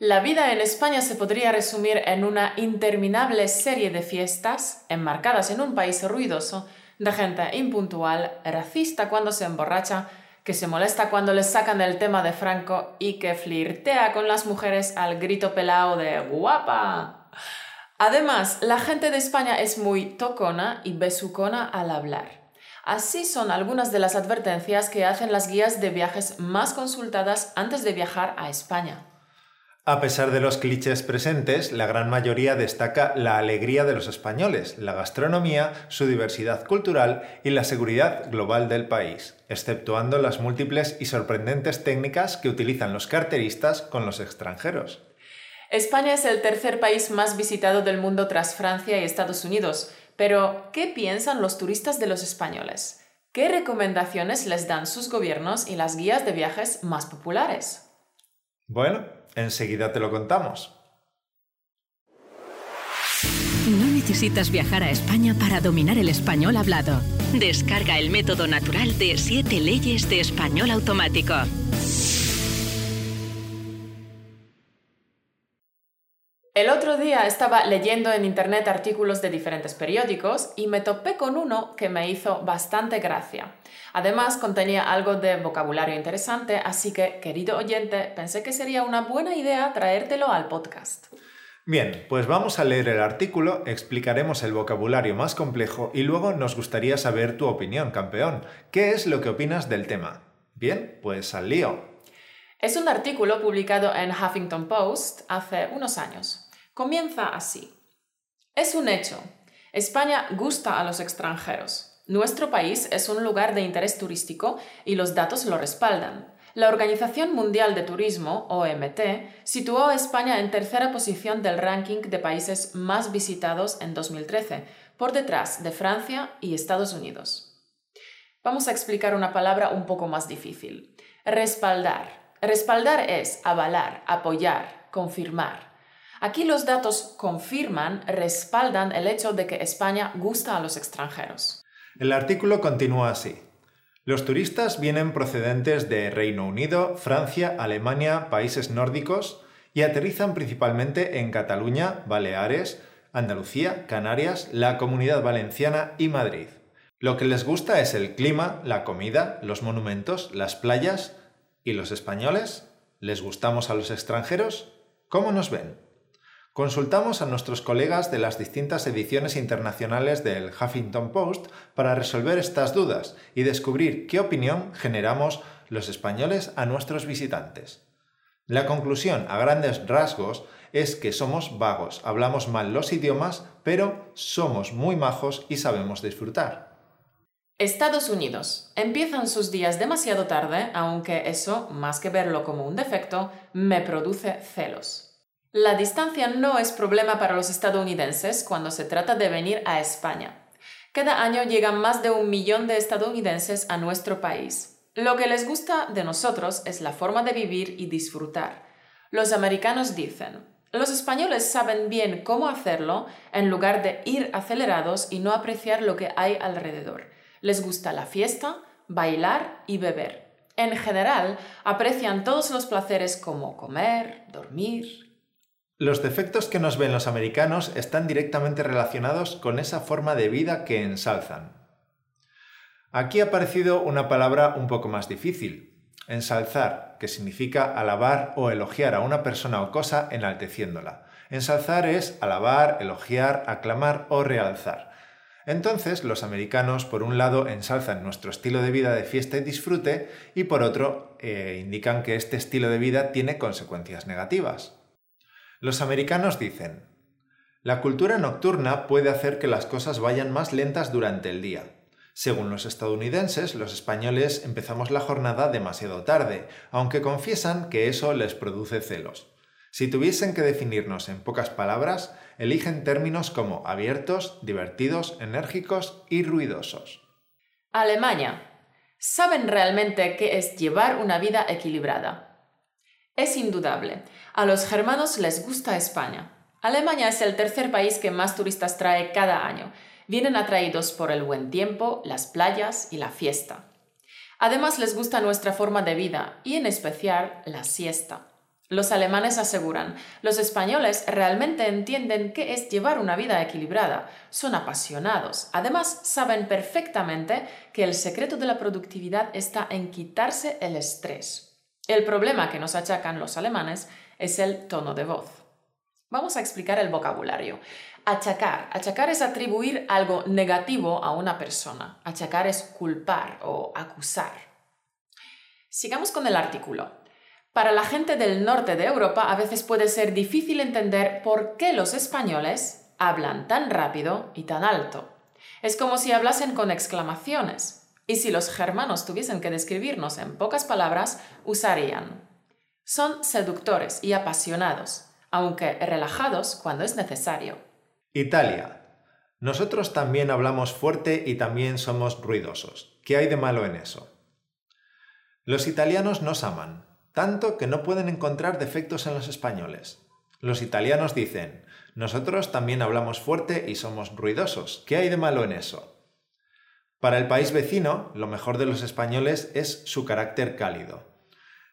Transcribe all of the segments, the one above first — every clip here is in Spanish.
La vida en España se podría resumir en una interminable serie de fiestas, enmarcadas en un país ruidoso, de gente impuntual, racista cuando se emborracha, que se molesta cuando le sacan el tema de Franco y que flirtea con las mujeres al grito pelao de «guapa». Además, la gente de España es muy tocona y besucona al hablar. Así son algunas de las advertencias que hacen las guías de viajes más consultadas antes de viajar a España. A pesar de los clichés presentes, la gran mayoría destaca la alegría de los españoles, la gastronomía, su diversidad cultural y la seguridad global del país, exceptuando las múltiples y sorprendentes técnicas que utilizan los carteristas con los extranjeros. España es el tercer país más visitado del mundo tras Francia y Estados Unidos, pero ¿qué piensan los turistas de los españoles? ¿Qué recomendaciones les dan sus gobiernos y las guías de viajes más populares? Bueno, enseguida te lo contamos. No necesitas viajar a España para dominar el español hablado. Descarga el método natural de 7 leyes de español automático. El otro día estaba leyendo en internet artículos de diferentes periódicos y me topé con uno que me hizo bastante gracia. Además, contenía algo de vocabulario interesante, así que, querido oyente, pensé que sería una buena idea traértelo al podcast. Bien, pues vamos a leer el artículo, explicaremos el vocabulario más complejo y luego nos gustaría saber tu opinión, campeón. ¿Qué es lo que opinas del tema? Bien, pues al lío. Es un artículo publicado en Huffington Post hace unos años. Comienza así. Es un hecho. España gusta a los extranjeros. Nuestro país es un lugar de interés turístico y los datos lo respaldan. La Organización Mundial de Turismo, OMT, situó a España en tercera posición del ranking de países más visitados en 2013, por detrás de Francia y Estados Unidos. Vamos a explicar una palabra un poco más difícil. Respaldar. Respaldar es avalar, apoyar, confirmar. Aquí los datos confirman, respaldan el hecho de que España gusta a los extranjeros. El artículo continúa así. Los turistas vienen procedentes de Reino Unido, Francia, Alemania, países nórdicos y aterrizan principalmente en Cataluña, Baleares, Andalucía, Canarias, la Comunidad Valenciana y Madrid. Lo que les gusta es el clima, la comida, los monumentos, las playas y los españoles. ¿Les gustamos a los extranjeros? ¿Cómo nos ven? Consultamos a nuestros colegas de las distintas ediciones internacionales del Huffington Post para resolver estas dudas y descubrir qué opinión generamos los españoles a nuestros visitantes. La conclusión, a grandes rasgos, es que somos vagos, hablamos mal los idiomas, pero somos muy majos y sabemos disfrutar. Estados Unidos. Empiezan sus días demasiado tarde, aunque eso, más que verlo como un defecto, me produce celos. La distancia no es problema para los estadounidenses cuando se trata de venir a España. Cada año llegan más de 1 millón de estadounidenses a nuestro país. Lo que les gusta de nosotros es la forma de vivir y disfrutar. Los americanos dicen, los españoles saben bien cómo hacerlo en lugar de ir acelerados y no apreciar lo que hay alrededor. Les gusta la fiesta, bailar y beber. En general, aprecian todos los placeres como comer, dormir. Los defectos que nos ven los americanos están directamente relacionados con esa forma de vida que ensalzan. Aquí ha aparecido una palabra un poco más difícil, ensalzar, que significa alabar o elogiar a una persona o cosa enalteciéndola. Ensalzar es alabar, elogiar, aclamar o realzar. Entonces, los americanos, por un lado, ensalzan nuestro estilo de vida de fiesta y disfrute y, por otro, indican que este estilo de vida tiene consecuencias negativas. Los americanos dicen, la cultura nocturna puede hacer que las cosas vayan más lentas durante el día. Según los estadounidenses, los españoles empezamos la jornada demasiado tarde, aunque confiesan que eso les produce celos. Si tuviesen que definirnos en pocas palabras, eligen términos como abiertos, divertidos, enérgicos y ruidosos. Alemania. ¿Saben realmente qué es llevar una vida equilibrada? Es indudable. A los germanos les gusta España. Alemania es el tercer país que más turistas trae cada año. Vienen atraídos por el buen tiempo, las playas y la fiesta. Además, les gusta nuestra forma de vida y, en especial, la siesta. Los alemanes aseguran, los españoles realmente entienden qué es llevar una vida equilibrada, son apasionados. Además, saben perfectamente que el secreto de la productividad está en quitarse el estrés. El problema que nos achacan los alemanes es el tono de voz. Vamos a explicar el vocabulario. Achacar. Achacar es atribuir algo negativo a una persona. Achacar es culpar o acusar. Sigamos con el artículo. Para la gente del norte de Europa a veces puede ser difícil entender por qué los españoles hablan tan rápido y tan alto. Es como si hablasen con exclamaciones. Y si los germanos tuviesen que describirnos en pocas palabras, usarían. Son seductores y apasionados, aunque relajados cuando es necesario. Italia. Nosotros también hablamos fuerte y también somos ruidosos. ¿Qué hay de malo en eso? Los italianos nos aman. Tanto que no pueden encontrar defectos en los españoles. Los italianos dicen, nosotros también hablamos fuerte y somos ruidosos. ¿Qué hay de malo en eso? Para el país vecino, lo mejor de los españoles es su carácter cálido.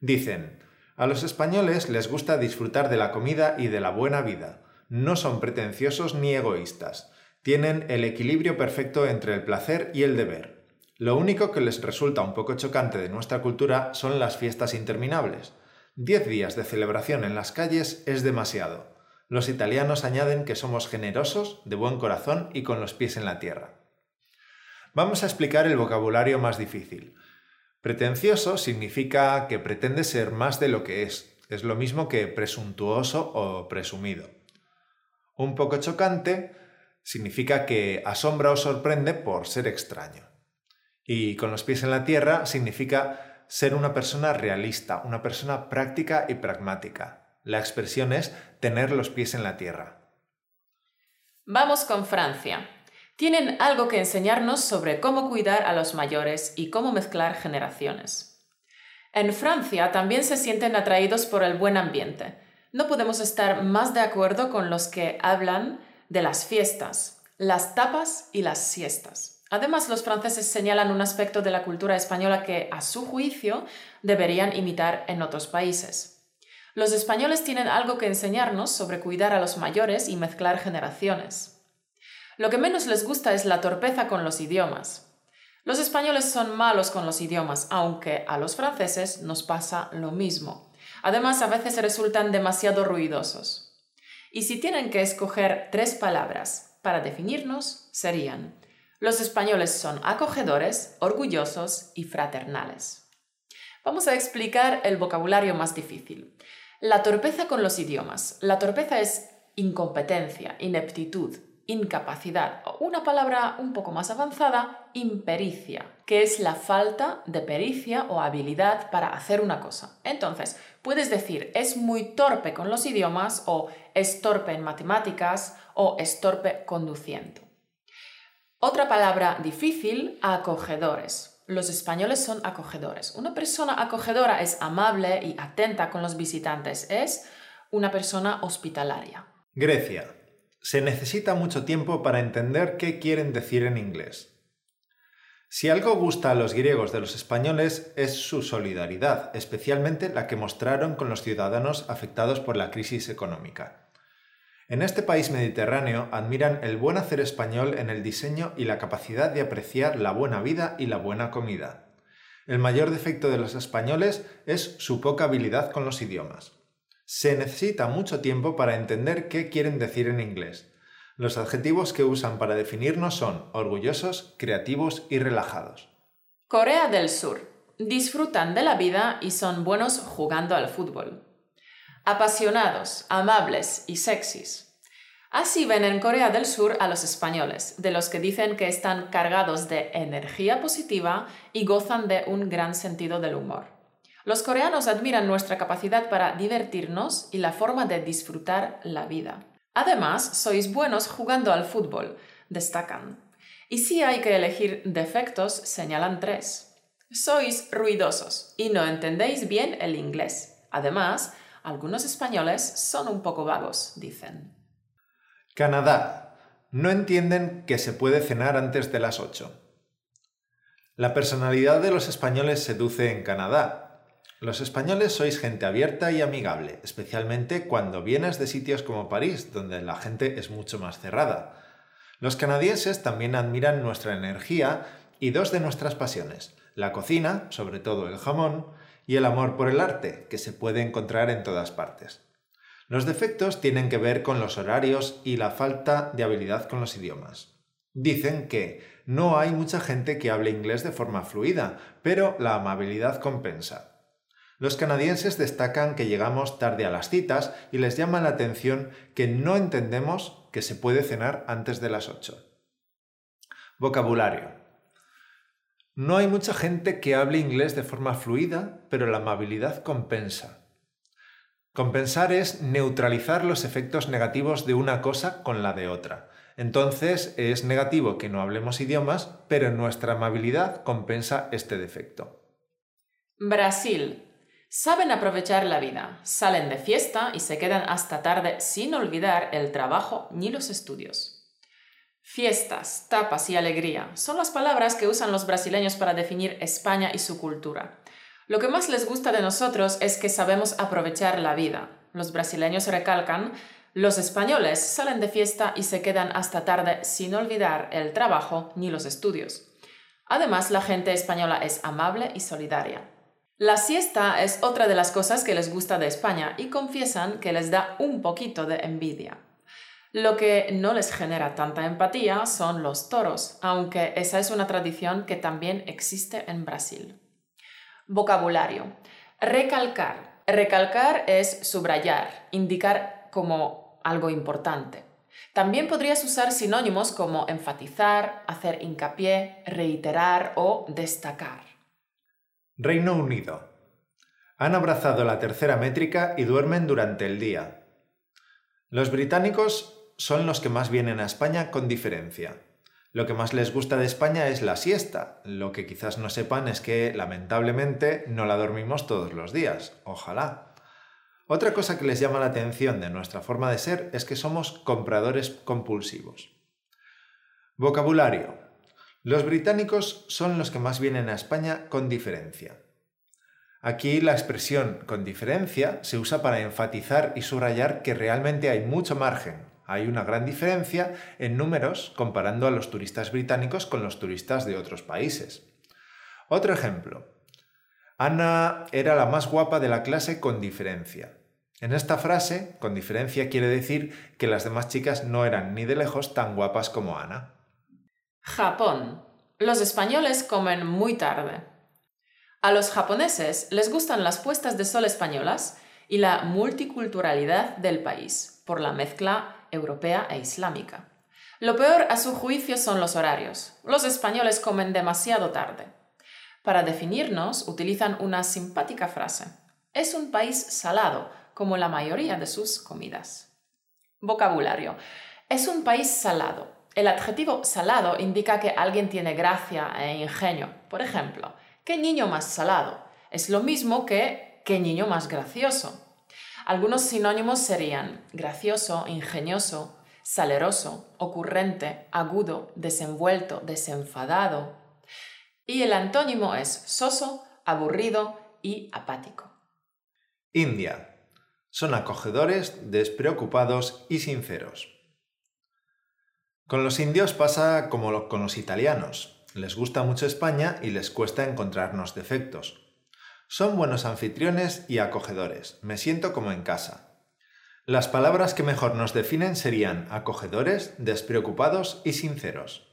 Dicen, a los españoles les gusta disfrutar de la comida y de la buena vida. No son pretenciosos ni egoístas. Tienen el equilibrio perfecto entre el placer y el deber. Lo único que les resulta un poco chocante de nuestra cultura son las fiestas interminables. 10 días de celebración en las calles es demasiado. Los italianos añaden que somos generosos, de buen corazón y con los pies en la tierra. Vamos a explicar el vocabulario más difícil. Pretencioso significa que pretende ser más de lo que es. Es lo mismo que presuntuoso o presumido. Un poco chocante significa que asombra o sorprende por ser extraño. Y con los pies en la tierra significa ser una persona realista, una persona práctica y pragmática. La expresión es tener los pies en la tierra. Vamos con Francia. Tienen algo que enseñarnos sobre cómo cuidar a los mayores y cómo mezclar generaciones. En Francia también se sienten atraídos por el buen ambiente. No podemos estar más de acuerdo con los que hablan de las fiestas, las tapas y las siestas. Además, los franceses señalan un aspecto de la cultura española que, a su juicio, deberían imitar en otros países. Los españoles tienen algo que enseñarnos sobre cuidar a los mayores y mezclar generaciones. Lo que menos les gusta es la torpeza con los idiomas. Los españoles son malos con los idiomas, aunque a los franceses nos pasa lo mismo. Además, a veces resultan demasiado ruidosos. Y si tienen que escoger 3 palabras para definirnos, serían: los españoles son acogedores, orgullosos y fraternales. Vamos a explicar el vocabulario más difícil. La torpeza con los idiomas. La torpeza es incompetencia, ineptitud, incapacidad o una palabra un poco más avanzada, impericia, que es la falta de pericia o habilidad para hacer una cosa. Entonces, puedes decir es muy torpe con los idiomas o es torpe en matemáticas o es torpe conduciendo. Otra palabra difícil, acogedores. Los españoles son acogedores. Una persona acogedora es amable y atenta con los visitantes. Es una persona hospitalaria. Grecia. Se necesita mucho tiempo para entender qué quieren decir en inglés. Si algo gusta a los griegos de los españoles es su solidaridad, especialmente la que mostraron con los ciudadanos afectados por la crisis económica. En este país mediterráneo admiran el buen hacer español en el diseño y la capacidad de apreciar la buena vida y la buena comida. El mayor defecto de los españoles es su poca habilidad con los idiomas. Se necesita mucho tiempo para entender qué quieren decir en inglés. Los adjetivos que usan para definirnos son orgullosos, creativos y relajados. Corea del Sur. Disfrutan de la vida y son buenos jugando al fútbol. Apasionados, amables y sexys. Así ven en Corea del Sur a los españoles, de los que dicen que están cargados de energía positiva y gozan de un gran sentido del humor. Los coreanos admiran nuestra capacidad para divertirnos y la forma de disfrutar la vida. Además, sois buenos jugando al fútbol, destacan. Y si hay que elegir defectos, señalan 3. Sois ruidosos y no entendéis bien el inglés. Además, algunos españoles son un poco vagos, dicen. Canadá. No entienden que se puede cenar antes de las 8. La personalidad de los españoles seduce en Canadá. Los españoles sois gente abierta y amigable, especialmente cuando vienes de sitios como París, donde la gente es mucho más cerrada. Los canadienses también admiran nuestra energía y dos de nuestras pasiones, la cocina, sobre todo el jamón, y el amor por el arte, que se puede encontrar en todas partes. Los defectos tienen que ver con los horarios y la falta de habilidad con los idiomas. Dicen que no hay mucha gente que hable inglés de forma fluida, pero la amabilidad compensa. Los canadienses destacan que llegamos tarde a las citas y les llama la atención que no entendemos que se puede cenar antes de las 8. Vocabulario. No hay mucha gente que hable inglés de forma fluida, pero la amabilidad compensa. Compensar es neutralizar los efectos negativos de una cosa con la de otra. Entonces, es negativo que no hablemos idiomas, pero nuestra amabilidad compensa este defecto. Brasil. Saben aprovechar la vida, salen de fiesta y se quedan hasta tarde sin olvidar el trabajo ni los estudios. Fiestas, tapas y alegría son las palabras que usan los brasileños para definir España y su cultura. Lo que más les gusta de nosotros es que sabemos aprovechar la vida. Los brasileños recalcan, los españoles salen de fiesta y se quedan hasta tarde sin olvidar el trabajo ni los estudios. Además, la gente española es amable y solidaria. La siesta es otra de las cosas que les gusta de España y confiesan que les da un poquito de envidia. Lo que no les genera tanta empatía son los toros, aunque esa es una tradición que también existe en Brasil. Vocabulario. Recalcar. Recalcar es subrayar, indicar como algo importante. También podrías usar sinónimos como enfatizar, hacer hincapié, reiterar o destacar. Reino Unido. Han abrazado la tercera métrica y duermen durante el día. Los británicos son los que más vienen a España con diferencia. Lo que más les gusta de España es la siesta. Lo que quizás no sepan es que, lamentablemente, no la dormimos todos los días. Ojalá. Otra cosa que les llama la atención de nuestra forma de ser es que somos compradores compulsivos. Vocabulario. Los británicos son los que más vienen a España con diferencia. Aquí la expresión con diferencia se usa para enfatizar y subrayar que realmente hay mucho margen. Hay una gran diferencia en números comparando a los turistas británicos con los turistas de otros países. Otro ejemplo. Ana era la más guapa de la clase con diferencia. En esta frase, con diferencia quiere decir que las demás chicas no eran ni de lejos tan guapas como Ana. Japón. Los españoles comen muy tarde. A los japoneses les gustan las puestas de sol españolas y la multiculturalidad del país, por la mezcla europea e islámica. Lo peor, a su juicio, son los horarios. Los españoles comen demasiado tarde. Para definirnos, utilizan una simpática frase. Es un país salado, como la mayoría de sus comidas. Vocabulario. Es un país salado. El adjetivo salado indica que alguien tiene gracia e ingenio. Por ejemplo, ¿qué niño más salado? Es lo mismo que ¿qué niño más gracioso? Algunos sinónimos serían gracioso, ingenioso, saleroso, ocurrente, agudo, desenvuelto, desenfadado. Y el antónimo es soso, aburrido y apático. India. Son acogedores, despreocupados y sinceros. Con los indios pasa como con los italianos. Les gusta mucho España y les cuesta encontrarnos defectos. Son buenos anfitriones y acogedores. Me siento como en casa. Las palabras que mejor nos definen serían acogedores, despreocupados y sinceros.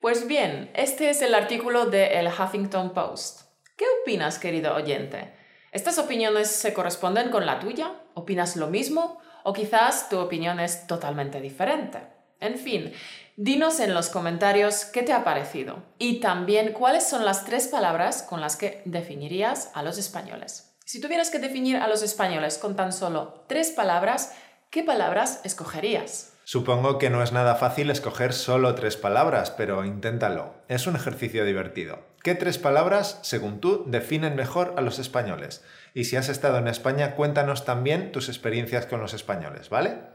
Pues bien, este es el artículo de el Huffington Post. ¿Qué opinas, querido oyente? ¿Estas opiniones se corresponden con la tuya? ¿Opinas lo mismo? ¿O quizás tu opinión es totalmente diferente? En fin, dinos en los comentarios qué te ha parecido y también cuáles son las tres palabras con las que definirías a los españoles. Si tuvieras que definir a los españoles con tan solo tres palabras, ¿qué palabras escogerías? Supongo que no es nada fácil escoger solo tres palabras, pero inténtalo. Es un ejercicio divertido. ¿Qué tres palabras, según tú, definen mejor a los españoles? Y si has estado en España, cuéntanos también tus experiencias con los españoles, ¿vale?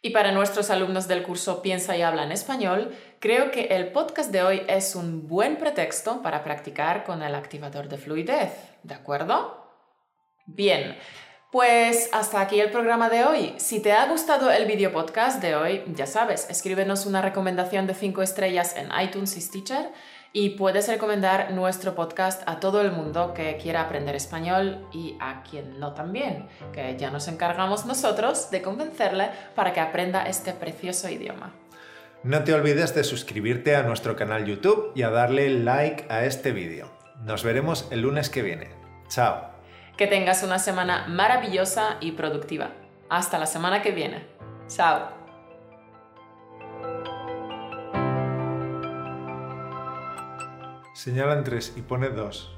Y para nuestros alumnos del curso Piensa y Habla en Español, creo que el podcast de hoy es un buen pretexto para practicar con el activador de fluidez, ¿de acuerdo? Bien, pues hasta aquí el programa de hoy. Si te ha gustado el video podcast de hoy, ya sabes, escríbenos una recomendación de 5 estrellas en iTunes y Stitcher y puedes recomendar nuestro podcast a todo el mundo que quiera aprender español y a quien no también, que ya nos encargamos nosotros de convencerle para que aprenda este precioso idioma. No te olvides de suscribirte a nuestro canal YouTube y a darle like a este vídeo. Nos veremos el lunes que viene. ¡Chao! Que tengas una semana maravillosa y productiva. Hasta la semana que viene. ¡Chao! Señalan 3 y pone 2.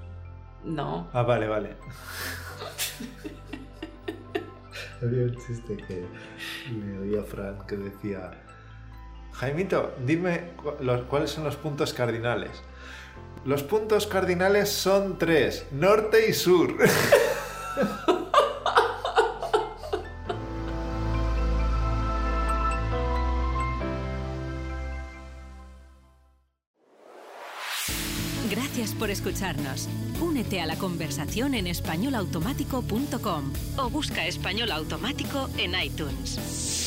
No. Ah, vale, vale. Había un chiste que me oía Fran que decía: Jaimito, dime cuáles son los puntos cardinales. Los puntos cardinales son 3, norte y sur. Gracias por escucharnos. Únete a la conversación en españolautomático.com o busca Español Automático en iTunes.